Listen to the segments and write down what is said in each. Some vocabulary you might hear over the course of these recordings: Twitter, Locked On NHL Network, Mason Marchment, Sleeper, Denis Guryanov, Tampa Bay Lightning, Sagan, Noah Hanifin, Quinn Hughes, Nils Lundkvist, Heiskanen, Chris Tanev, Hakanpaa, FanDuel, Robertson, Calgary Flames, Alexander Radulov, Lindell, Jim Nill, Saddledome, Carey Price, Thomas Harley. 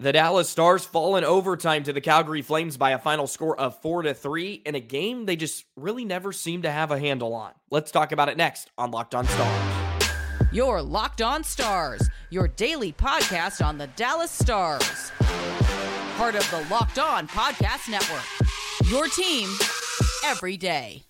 The Dallas Stars fall in overtime to the Calgary Flames by a final score of 4-3 in a game they just really never seem to have a handle on. Let's talk about it next on Locked On Stars. Your Locked On Stars, your daily podcast on the Dallas Stars. Part of the Locked On Podcast Network, your team every day.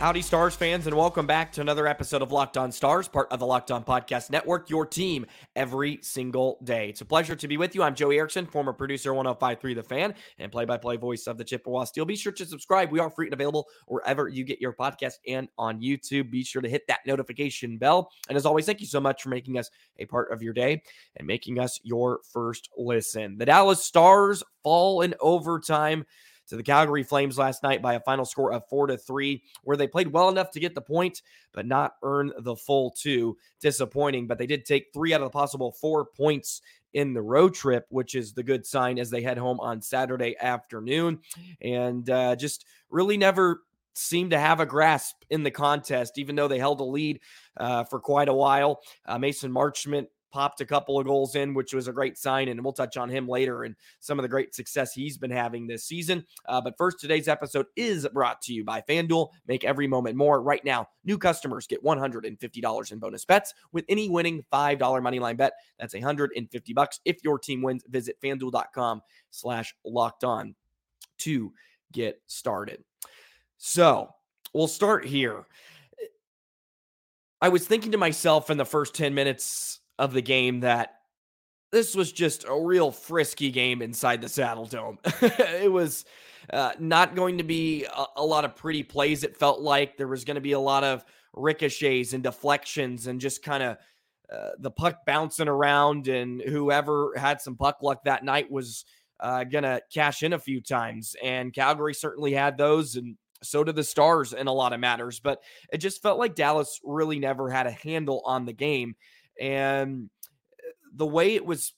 Howdy, Stars fans, and welcome back to another episode of Locked On Stars, part of the Locked On Podcast Network, your team every single day. It's a pleasure to be with you. I'm Joey Erickson, former producer, 105.3 The Fan, and play-by-play voice of the Chippewa Steel. Be sure to subscribe. We are free and available wherever you get your podcast and on YouTube. Be sure to hit that notification bell. And as always, thank you so much for making us a part of your day and making us your first listen. The Dallas Stars fall in overtime to the Calgary Flames last night by a final score of 4-3, where they played well enough to get the point, but not earn the full two. Disappointing, but they did take 3 out of the possible 4 points in the road trip, which is the good sign as they head home on Saturday afternoon. And just really never seemed to have a grasp in the contest, even though they held a lead for quite a while. Mason Marchment popped a couple of goals in, which was a great sign, and we'll touch on him later and some of the great success he's been having this season. But first, today's episode is brought to you by FanDuel. Make every moment more. Right now, new customers get $150 in bonus bets with any winning $5 moneyline bet. That's $150. If your team wins, visit FanDuel.com/lockedon to get started. So we'll start here. I was thinking to myself in the first 10 minutes of the game that this was just a real frisky game inside the Saddledome. It was not going to be a lot of pretty plays. It felt like there was going to be a lot of ricochets and deflections and just kind of the puck bouncing around, and whoever had some puck luck that night was going to cash in a few times. And Calgary certainly had those, and so did the Stars in a lot of matters. But it just felt like Dallas really never had a handle on the game. And the way it was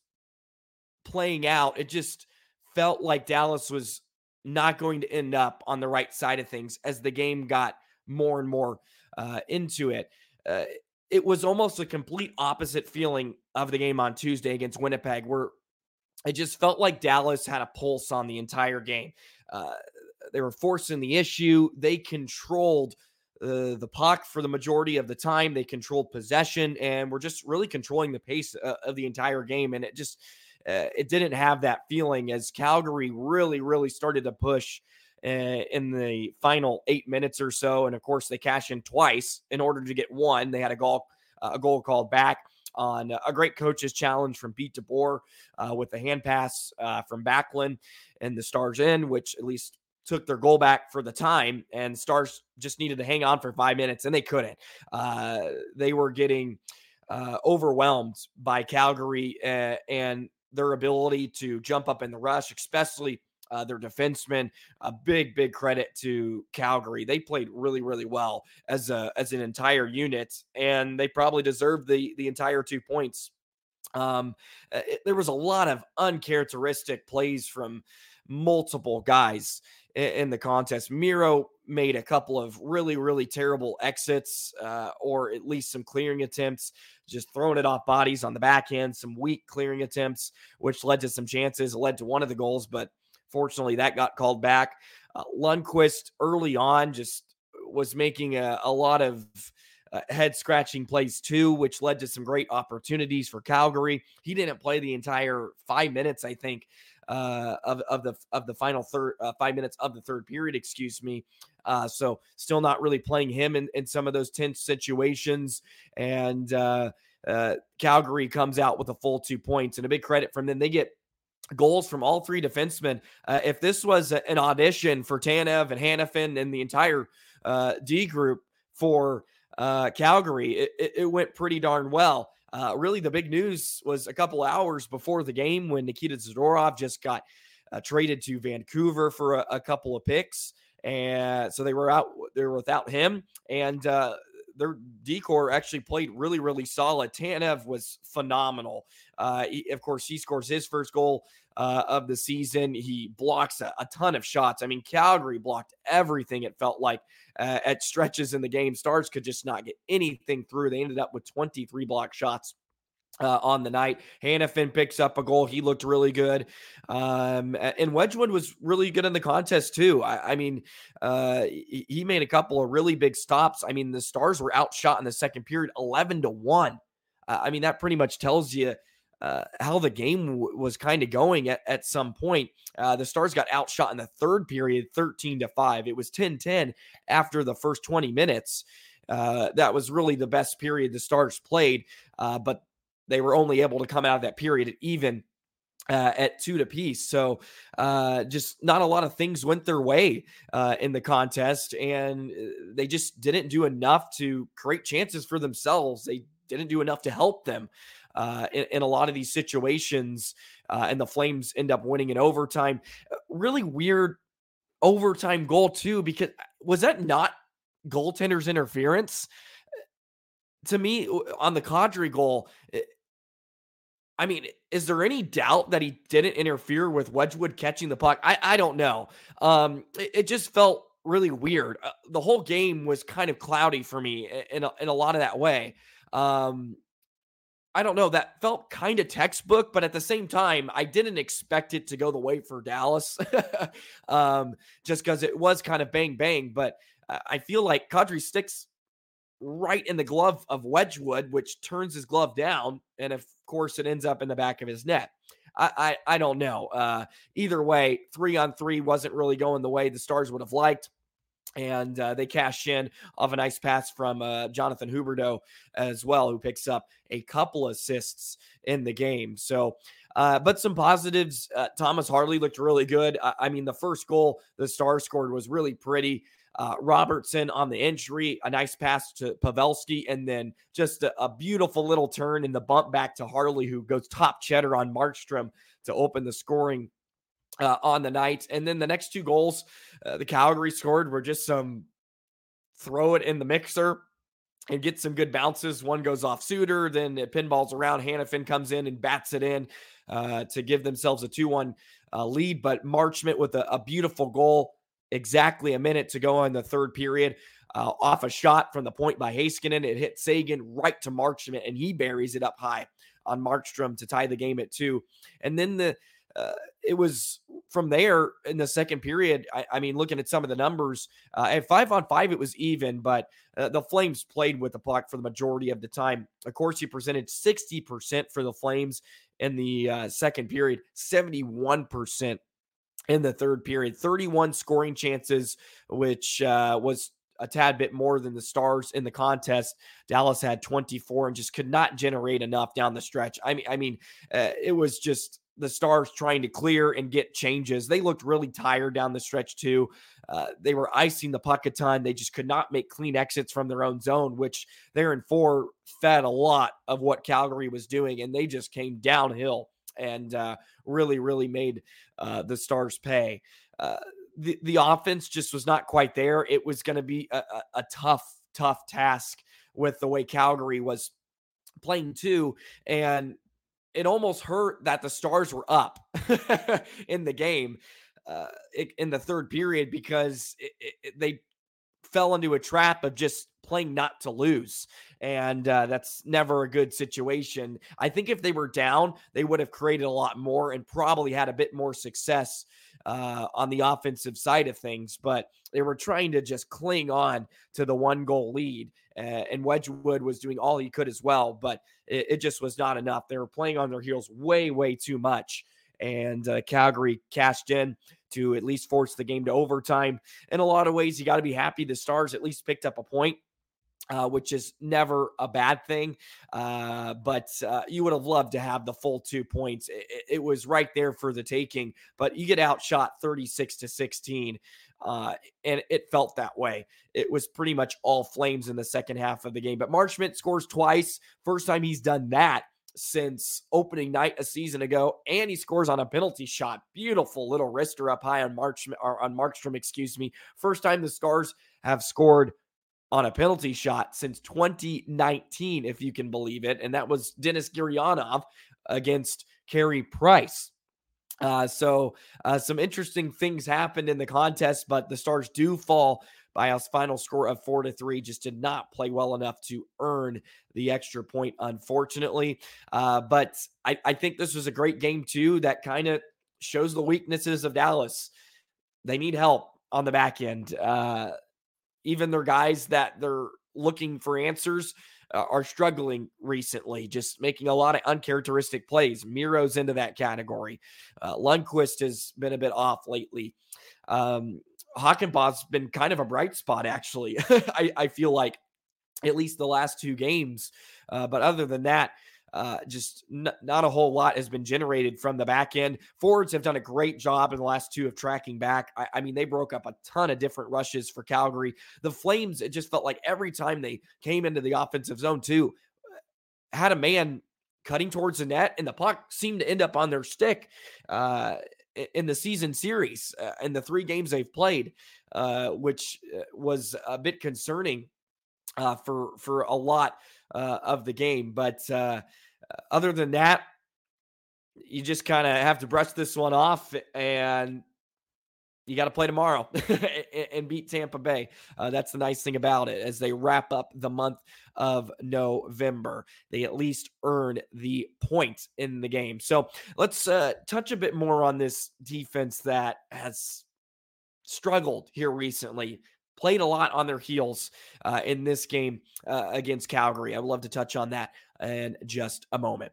playing out, it just felt like Dallas was not going to end up on the right side of things as the game got more and more into it. It was almost a complete opposite feeling of the game on Tuesday against Winnipeg, where it just felt like Dallas had a pulse on the entire game. They were forcing the issue. They controlled the puck for the majority of the time. They controlled possession and were just really controlling the pace of the entire game. And it just, it didn't have that feeling as Calgary really, really started to push in the final 8 minutes or so. And of course they cash in twice in order to get one. They had a goal called back on a great coach's challenge from Pete DeBoer with the hand pass from Backlund and the Stars in, which at least took their goal back for the time, and Stars just needed to hang on for 5 minutes, and they couldn't. They were getting overwhelmed by Calgary and their ability to jump up in the rush, especially their defensemen. A big, big credit to Calgary. They played really, really well as an entire unit, and they probably deserved the entire 2 points. There was a lot of uncharacteristic plays from multiple guys in the contest. Miro made a couple of really, really terrible exits, or at least some clearing attempts, just throwing it off bodies on the backhand, some weak clearing attempts, which led to some chances. It led to one of the goals, but fortunately that got called back. Lundkvist early on just was making a lot of head-scratching plays too, which led to some great opportunities for Calgary. He didn't play the entire 5 minutes, I think, of the final 5 minutes of the third period, excuse me. So still not really playing him in some of those tense situations. And Calgary comes out with a full 2 points and a big credit from them. They get goals from all three defensemen. If this was an audition for Tanev and Hanifin and the entire D group for Calgary, it went pretty darn well. Really, the big news was a couple hours before the game when Nikita Zadorov just got traded to Vancouver for a couple of picks. And so they were out there without him. And their D-Corps actually played really, really solid. Tanev was phenomenal. He, of course, he scores his first goal of the season. He blocks a ton of shots. I mean, Calgary blocked everything, it felt like, at stretches in the game. Stars could just not get anything through. They ended up with 23 block shots on the night. Hanifin picks up a goal. He looked really good. And Wedgewood was really good in the contest too. I mean, he made a couple of really big stops. I mean, the Stars were outshot in the second period, 11-1. I mean, that pretty much tells you how the game was kind of going at some point. The Stars got outshot in the third period, 13-5. It was 10-10 after the first 20 minutes. That was really the best period the Stars played. But they were only able to come out of that period even at 2 apiece. So just not a lot of things went their way in the contest, and they just didn't do enough to create chances for themselves. They didn't do enough to help them in a lot of these situations. And the Flames end up winning in overtime. Really weird overtime goal too, because was that not goaltender's interference? To me, on the Coudre goal, I mean, is there any doubt that he didn't interfere with Wedgewood catching the puck? I don't know. It just felt really weird. The whole game was kind of cloudy for me in a lot of that way. I don't know. That felt kind of textbook, but at the same time, I didn't expect it to go the way for Dallas just because it was kind of bang, bang. But I feel like Coudre sticks right in the glove of Wedgewood, which turns his glove down. And of course it ends up in the back of his net. I don't know. Either way, 3-on-3 wasn't really going the way the Stars would have liked. And they cash in off a nice pass from Jonathan Huberdeau as well, who picks up a couple assists in the game. So, but some positives. Thomas Harley looked really good. I mean, the first goal the Stars scored was really pretty. Robertson on the injury, a nice pass to Pavelski, and then just a beautiful little turn in the bump back to Harley, who goes top cheddar on Markstrom to open the scoring on the night. And then the next two goals the Calgary scored were just some throw it in the mixer and get some good bounces. One goes off Suter, then it pinballs around. Hanifin comes in and bats it in to give themselves a 2-1 lead. But Marchment with a beautiful goal. Exactly a minute to go in the third period, off a shot from the point by Heiskanen. It hit Sagan right to Marchment, and he buries it up high on Markstrom to tie the game at 2. And then it was from there in the second period. I mean, looking at some of the numbers, at 5-on-5, it was even, but the Flames played with the puck for the majority of the time. Of course, he presented 60% for the Flames in the second period, 71%. In the third period, 31 scoring chances, which was a tad bit more than the Stars in the contest. Dallas had 24 and just could not generate enough down the stretch. I mean, it was just the Stars trying to clear and get changes. They looked really tired down the stretch too. They were icing the puck a ton. They just could not make clean exits from their own zone, which there in 4 fed a lot of what Calgary was doing, and they just came downhill and really made the Stars pay. The offense just was not quite there. It was going to be a tough task with the way Calgary was playing too. And it almost hurt that the Stars were up in the game in the third period, because they fell into a trap of just playing not to lose. And that's never a good situation. I think if they were down, they would have created a lot more and probably had a bit more success on the offensive side of things. But they were trying to just cling on to the 1-goal lead. And Wedgewood was doing all he could as well. But it just was not enough. They were playing on their heels way too much. And Calgary cashed in to at least force the game to overtime. In a lot of ways, you got to be happy the Stars at least picked up a point, which is never a bad thing. But you would have loved to have the full 2 points. It was right there for the taking, but you get outshot 36-16. And it felt that way. It was pretty much all Flames in the second half of the game. But Marchment scores twice. First time he's done that since opening night a season ago, and he scores on a penalty shot. Beautiful little wrister up high on Markstrom, excuse me. First time the Stars have scored on a penalty shot since 2019, if you can believe it. And that was Denis Guryanov against Carey Price. So some interesting things happened in the contest, but the Stars do fall by a final score of 4-3, just did not play well enough to earn the extra point, unfortunately. But I think this was a great game too, that kind of shows the weaknesses of Dallas. They need help on the back end. Even their guys that they're looking for answers are struggling recently, just making a lot of uncharacteristic plays. Miro's into that category. Lundkvist has been a bit off lately. Hakanpaa's been kind of a bright spot, actually. I feel like at least the last two games. But other than that, just not a whole lot has been generated from the back end. Forwards have done a great job in the last two of tracking back. I mean, they broke up a ton of different rushes for Calgary. The Flames, it just felt like every time they came into the offensive zone too, had a man cutting towards the net and the puck seemed to end up on their stick in the season series in the three games they've played, which was a bit concerning for a lot of the game. But other than that, you just kind of have to brush this one off, and you got to play tomorrow and beat Tampa Bay. That's the nice thing about it. As they wrap up the month of November, they at least earn the point in the game. So let's touch a bit more on this defense that has struggled here recently. Played a lot on their heels in this game against Calgary. I'd love to touch on that in just a moment.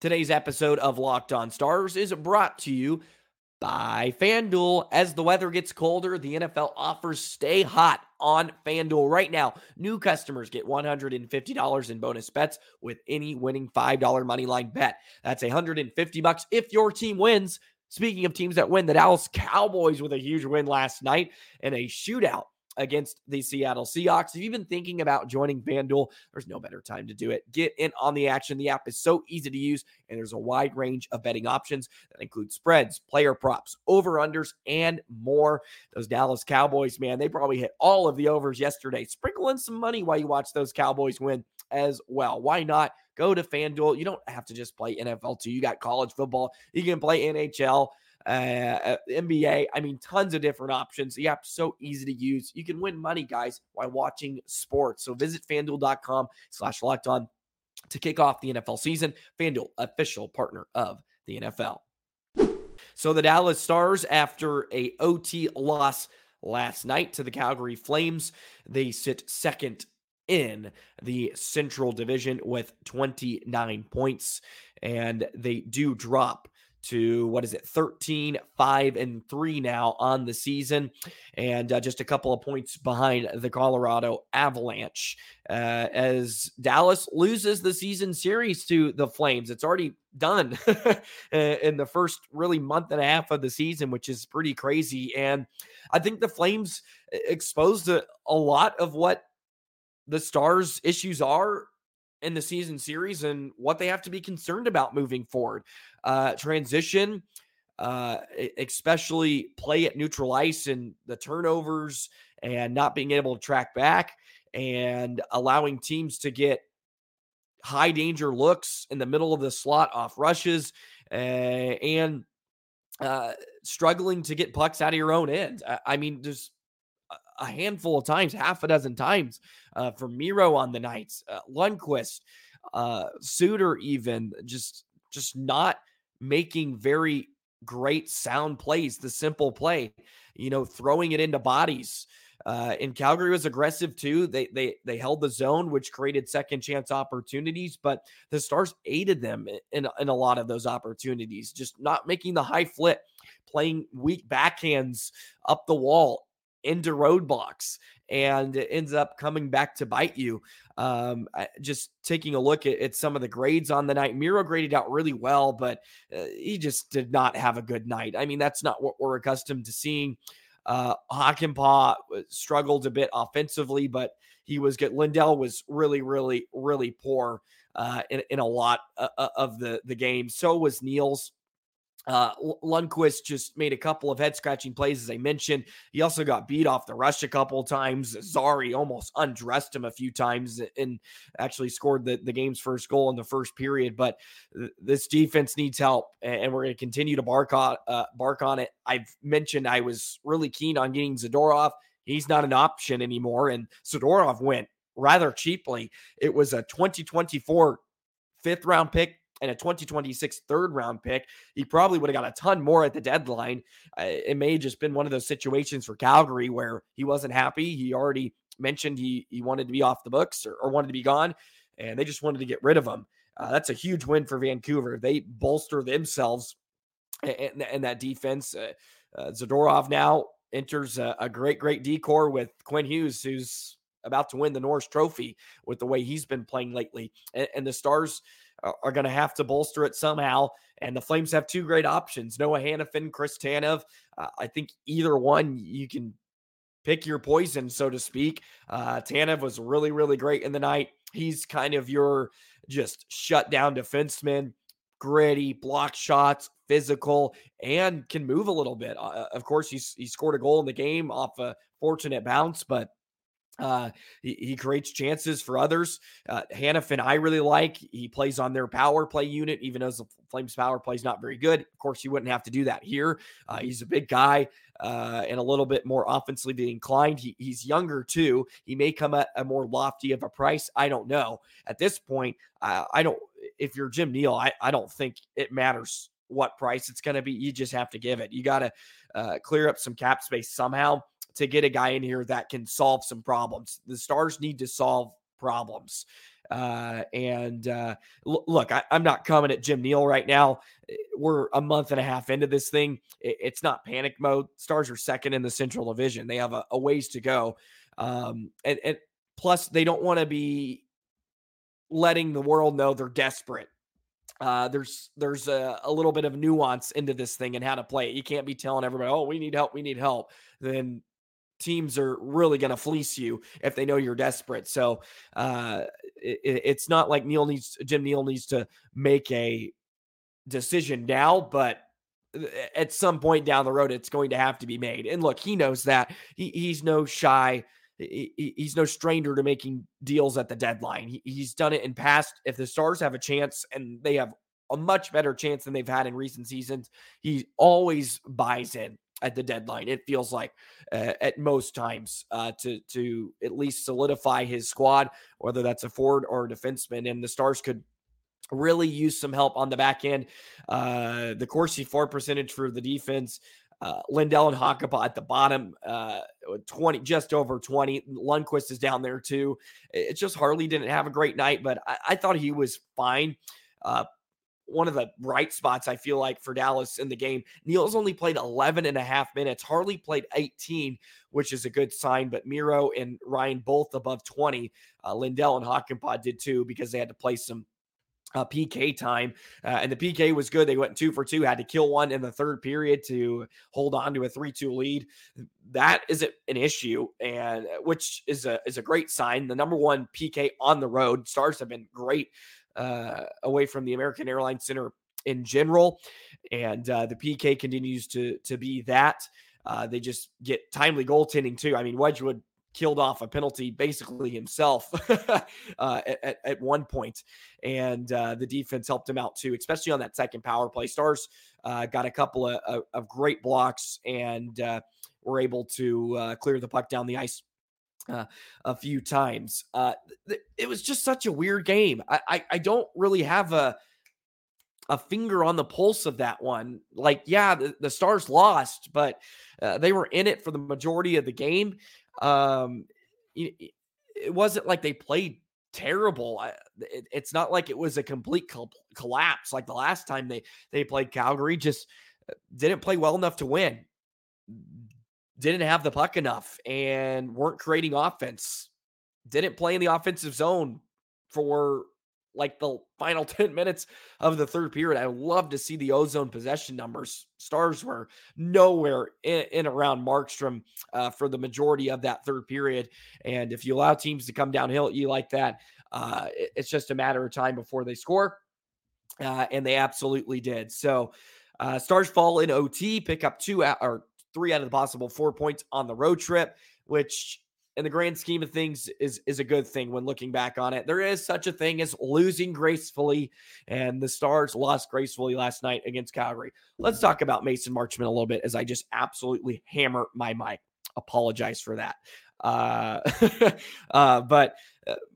Today's episode of Locked On Stars is brought to you by FanDuel. As the weather gets colder, the NFL offers stay hot on FanDuel right now. New customers get $150 in bonus bets with any winning $5 moneyline bet. That's $150 if your team wins. Speaking of teams that win, the Dallas Cowboys with a huge win last night in a shootout against the Seattle Seahawks. If you've been thinking about joining FanDuel, there's no better time to do it. Get in on the action. The app is so easy to use, and there's a wide range of betting options that include spreads, player props, over-unders, and more. Those Dallas Cowboys, man, they probably hit all of the overs yesterday. Sprinkle in some money while you watch those Cowboys win as well. Why not? Go to FanDuel. You don't have to just play NFL too. You got college football. You can play NHL, NBA. I mean, tons of different options. The app's so easy to use. You can win money, guys, while watching sports. So visit FanDuel.com/lockedon to kick off the NFL season. FanDuel, official partner of the NFL. So the Dallas Stars, after a OT loss last night to the Calgary Flames, they sit second in the Central Division with 29 points, and they do drop to 13-5-3 now on the season, and just a couple of points behind the Colorado Avalanche. As Dallas loses the season series to the Flames, it's already done in the first really month and a half of the season, which is pretty crazy. And I think the Flames exposed a lot of what the Stars' issues are in the season series and what they have to be concerned about moving forward. Transition, especially play at neutral ice and the turnovers and not being able to track back and allowing teams to get high danger looks in the middle of the slot off rushes and struggling to get pucks out of your own end. I mean, there's a handful of times, half a dozen times for Miro on the nights, Lundkvist, Suter, even just not making very great sound plays. The simple play, throwing it into bodies. And Calgary was aggressive too. They held the zone, which created second chance opportunities, but the Stars aided them in a lot of those opportunities, just not making the high flip, playing weak backhands up the wall, into roadblocks, and it ends up coming back to bite you. Just taking a look at some of the grades on the night, Miro graded out really well, but he just did not have a good night. I mean, that's not what we're accustomed to seeing. Hakanpaa struggled a bit offensively, but he was good. Lindell was really, really, really poor in a lot of the game. So was Nils. Lundkvist just made a couple of head-scratching plays, as I mentioned. He also got beat off the rush a couple of times. Zari almost undressed him a few times and actually scored the game's first goal in the first period. But this defense needs help, and we're going to continue to bark on it. I've mentioned I was really keen on getting Zadorov. He's not an option anymore, and Zadorov went rather cheaply. It was a 2024 fifth-round pick and a 2026 third-round pick. He probably would have got a ton more at the deadline. It may have just been one of those situations for Calgary where he wasn't happy. He already mentioned he wanted to be off the books or wanted to be gone, and they just wanted to get rid of him. That's a huge win for Vancouver. They bolster themselves in that defense. Zadorov now enters a great decor with Quinn Hughes, who's about to win the Norris Trophy with the way he's been playing lately. And the Stars are going to have to bolster it somehow. And the Flames have two great options: Noah Hanifin, Chris Tanev. I think either one, you can pick your poison, so to speak. Tanev was really, really great in the night. He's kind of your just shut down defenseman, gritty, block shots, physical, and can move a little bit. Of course, he scored a goal in the game off a fortunate bounce, but he creates chances for others. Hanifin, I really like. He plays on their power play unit, even though the Flames power play is not very good. Of course, you wouldn't have to do that here. He's a big guy and a little bit more offensively inclined. He's younger too. He may come at a more lofty of a price. I don't know. At this point, if you're Jim Nill, I don't think it matters what price it's going to be. You just have to give it. You got to clear up some cap space somehow to get a guy in here that can solve some problems. The Stars need to solve problems. Look, I'm not coming at Jim Nill right now. We're a month and a half into this thing. It's not panic mode. Stars are second in the Central Division. They have a ways to go. And plus, they don't want to be letting the world know they're desperate. There's a little bit of nuance into this thing and how to play it. You can't be telling everybody, oh, we need help. Then teams are really going to fleece you if they know you're desperate. So it's not like Jim Nill needs to make a decision now, but at some point down the road, it's going to have to be made. And look, he knows that. He's no shy. He's no stranger to making deals at the deadline. He's done it in past. If the Stars have a chance, and they have a much better chance than they've had in recent seasons, he always buys in at the deadline. It feels like at most times to at least solidify his squad, whether that's a forward or a defenseman. And the Stars could really use some help on the back end. The Corsi far percentage for the defense. Lindell and Hakanpaa at the bottom, 20, just over 20. Lundkvist is down there too. It's just Harley didn't have a great night, but I thought he was fine. One of the bright spots, I feel like, for Dallas in the game. Neal's only played 11 and a half minutes. Harley played 18, which is a good sign, but Miro and Ryan both above 20. Lindell and Hakanpaa did too, because they had to play some PK time, and the PK was good. They went 2 for 2, had to kill one in the third period to hold on to a 3-2 lead. That isn't an issue, and which is a great sign. The number one PK on the road. Stars have been great away from the American Airlines Center in general, and the PK continues to be that. They just get timely goaltending too. I mean, Wedgewood killed off a penalty basically himself at one point. And the defense helped him out too, especially on that second power play. Stars got a couple of great blocks and were able to clear the puck down the ice a few times. It was just such a weird game. I don't really have a finger on the pulse of that one. Like, yeah, the Stars lost, but they were in it for the majority of the game. It wasn't like they played terrible. It's not like it was a complete collapse. Like the last time they played Calgary, just didn't play well enough to win. Didn't have the puck enough and weren't creating offense. Didn't play in the offensive zone for like the final 10 minutes of the third period. I love to see the O-zone possession numbers. Stars were nowhere in around Markstrom for the majority of that third period. And if you allow teams to come downhill at you like that, it's just a matter of time before they score. And they absolutely did. So Stars fall in OT, pick up 3 out of the possible 4 points on the road trip, which in the grand scheme of things is a good thing when looking back on it. There is such a thing as losing gracefully, and the Stars lost gracefully last night against Calgary. Let's talk about Mason Marchment a little bit as I just absolutely hammer my mic. Apologize for that. But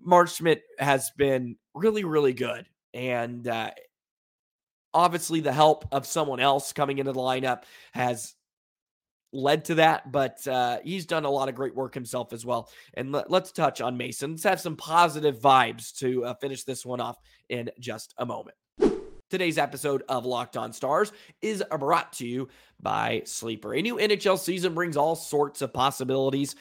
Marchment has been really, really good. And obviously the help of someone else coming into the lineup has led to that, but he's done a lot of great work himself as well. And let's touch on Mason. Let's have some positive vibes to finish this one off in just a moment. Today's episode of Locked On Stars is brought to you by Sleeper. A new NHL season brings all sorts of possibilities.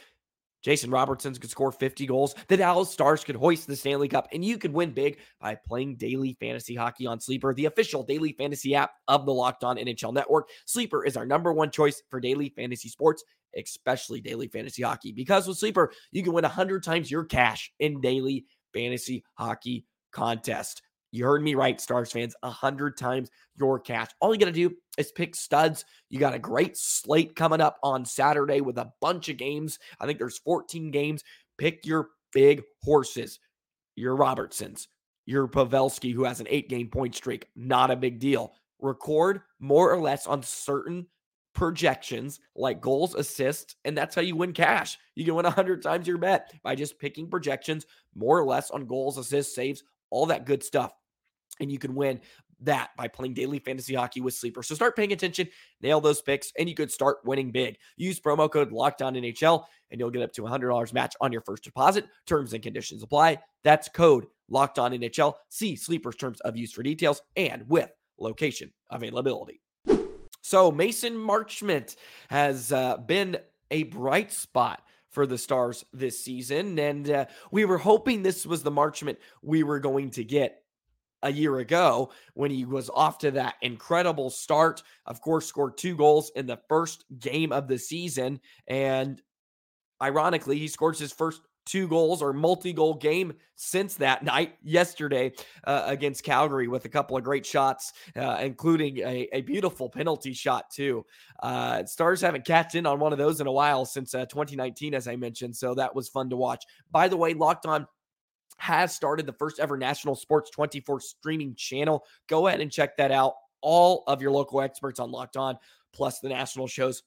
Jason Robertson could score 50 goals. The Dallas Stars could hoist the Stanley Cup, and you could win big by playing daily fantasy hockey on Sleeper, the official daily fantasy app of the Locked On NHL Network. Sleeper is our number one choice for daily fantasy sports, especially daily fantasy hockey, because with Sleeper, you can win 100 times your cash in daily fantasy hockey contest. You heard me right, Stars fans, 100 times your cash. All you got to do is pick studs. You got a great slate coming up on Saturday with a bunch of games. I think there's 14 games. Pick your big horses, your Robertsons, your Pavelski, who has an 8-game point streak. Not a big deal. Record more or less on certain projections like goals, assists, and that's how you win cash. You can win 100 times your bet by just picking projections more or less on goals, assists, saves, all that good stuff. And you can win that by playing daily fantasy hockey with Sleeper. So start paying attention, nail those picks, and you could start winning big. Use promo code LOCKEDONNHL, and you'll get up to $100 match on your first deposit. Terms and conditions apply. That's code LOCKEDONNHL. See Sleeper's terms of use for details and with location availability. So Mason Marchment has been a bright spot for the Stars this season, and we were hoping this was the Marchment we were going to get a year ago when he was off to that incredible start. Of course, scored 2 goals in the first game of the season, and ironically, he scores his first 2 goals or multi-goal game since that night yesterday against Calgary with a couple of great shots, including a beautiful penalty shot too. Stars haven't cashed in on one of those in a while since 2019, as I mentioned. So that was fun to watch. By the way, Locked On has started the first ever national sports 24 streaming channel. Go ahead and check that out. All of your local experts on Locked On, plus the national shows,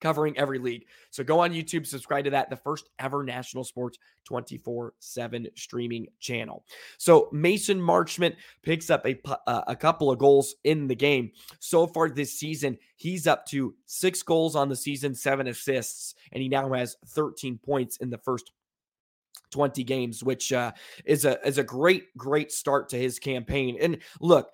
covering every league. So go on YouTube, subscribe to that, the first ever national sports 24/7 streaming channel. So Mason Marchment picks up a couple of goals in the game. So far this season, he's up to 6 goals on the season, 7 assists, and he now has 13 points in the first 20 games, which is a great start to his campaign. And look,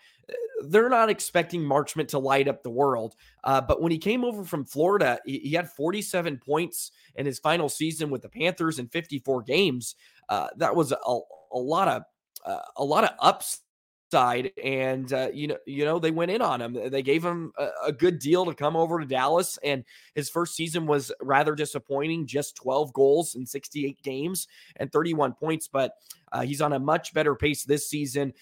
they're not expecting Marchment to light up the world, but when he came over from Florida, he had 47 points in his final season with the Panthers in 54 games. That was a lot of upside, and you know they went in on him. They gave him a good deal to come over to Dallas, and his first season was rather disappointing, just 12 goals in 68 games and 31 points, but he's on a much better pace this season.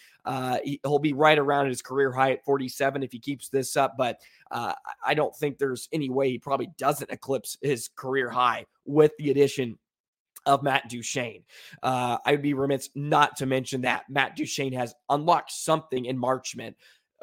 He'll be right around his career high at 47 if he keeps this up, but I don't think there's any way he probably doesn't eclipse his career high with the addition of Matt Duchene. I'd be remiss not to mention that Matt Duchene has unlocked something in Marchment,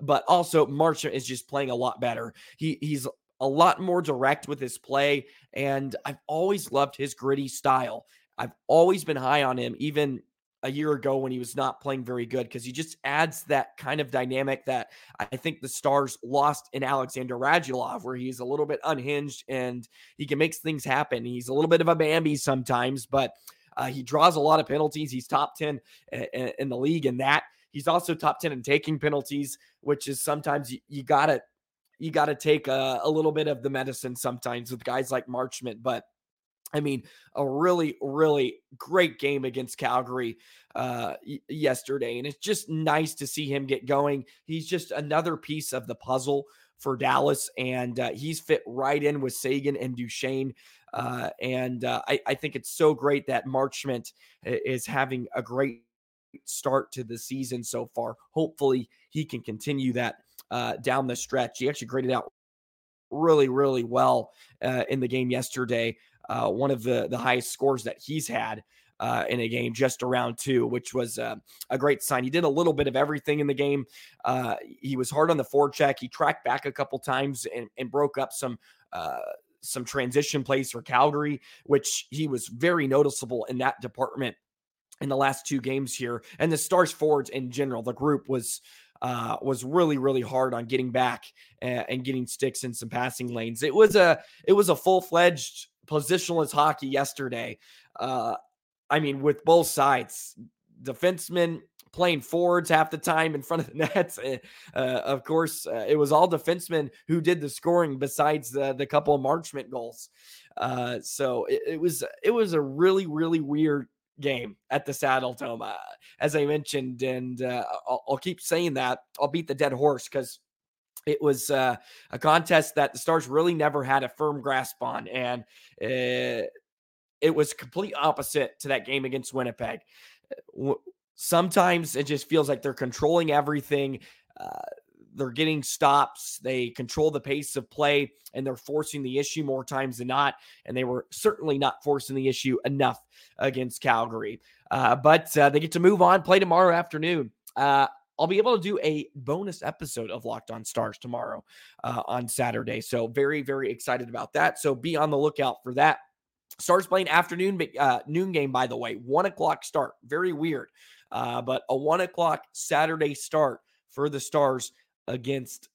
but also Marchment is just playing a lot better. He's a lot more direct with his play, and I've always loved his gritty style. I've always been high on him, even a year ago when he was not playing very good, because he just adds that kind of dynamic that I think the Stars lost in Alexander Radulov, where he's a little bit unhinged and he can make things happen. He's a little bit of a Bambi sometimes, but he draws a lot of penalties. He's top 10 in the league in that. He's also top 10 in taking penalties, which is sometimes you gotta take a little bit of the medicine sometimes with guys like Marchment, but I mean, a really, really great game against Calgary yesterday. And it's just nice to see him get going. He's just another piece of the puzzle for Dallas. And he's fit right in with Sagan and Duchene. I think it's so great that Marchment is having a great start to the season so far. Hopefully he can continue that down the stretch. He actually graded out really, really well in the game yesterday. One of the highest scores that he's had in a game just around two, which was a great sign. He did a little bit of everything in the game. He was hard on the forecheck. He tracked back a couple times and broke up some transition plays for Calgary, which he was very noticeable in that department in the last two games here. And the Stars forwards in general, the group was really, really hard on getting back and getting sticks in some passing lanes. It was a full-fledged positionless hockey yesterday. I mean, with both sides, defensemen playing forwards half the time in front of the nets. Of course, it was all defensemen who did the scoring besides the couple of Marchment goals. So it was a really, really weird game at the Saddledome, as I mentioned. And I'll keep saying that. I'll beat the dead horse because it was a contest that the Stars really never had a firm grasp on. And it was complete opposite to that game against Winnipeg. Sometimes it just feels like they're controlling everything. They're getting stops. They control the pace of play, and they're forcing the issue more times than not. And they were certainly not forcing the issue enough against Calgary. But they get to move on, play tomorrow afternoon. I'll be able to do a bonus episode of Locked On Stars tomorrow on Saturday. So very, very excited about that. So be on the lookout for that. Stars playing noon game, by the way, 1 o'clock start. Very weird, but a 1 o'clock Saturday start for the Stars against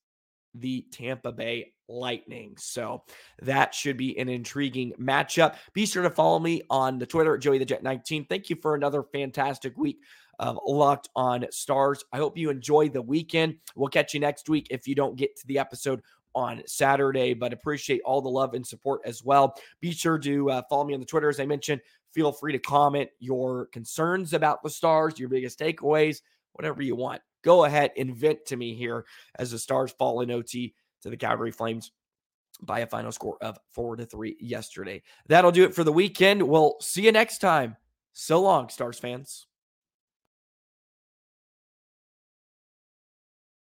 the Tampa Bay Lightning. So that should be an intriguing matchup. Be sure to follow me on the Twitter at JoeyTheJet19. Thank you for another fantastic week of Locked On Stars. I hope you enjoy the weekend. We'll catch you next week if you don't get to the episode on Saturday, but appreciate all the love and support as well. Be sure to follow me on the Twitter. As I mentioned, feel free to comment your concerns about the Stars, your biggest takeaways, whatever you want. Go ahead and vent to me here as the Stars fall in OT to the Calgary Flames by a final score of 4-3 yesterday. That'll do it for the weekend. We'll see you next time. So long, Stars fans.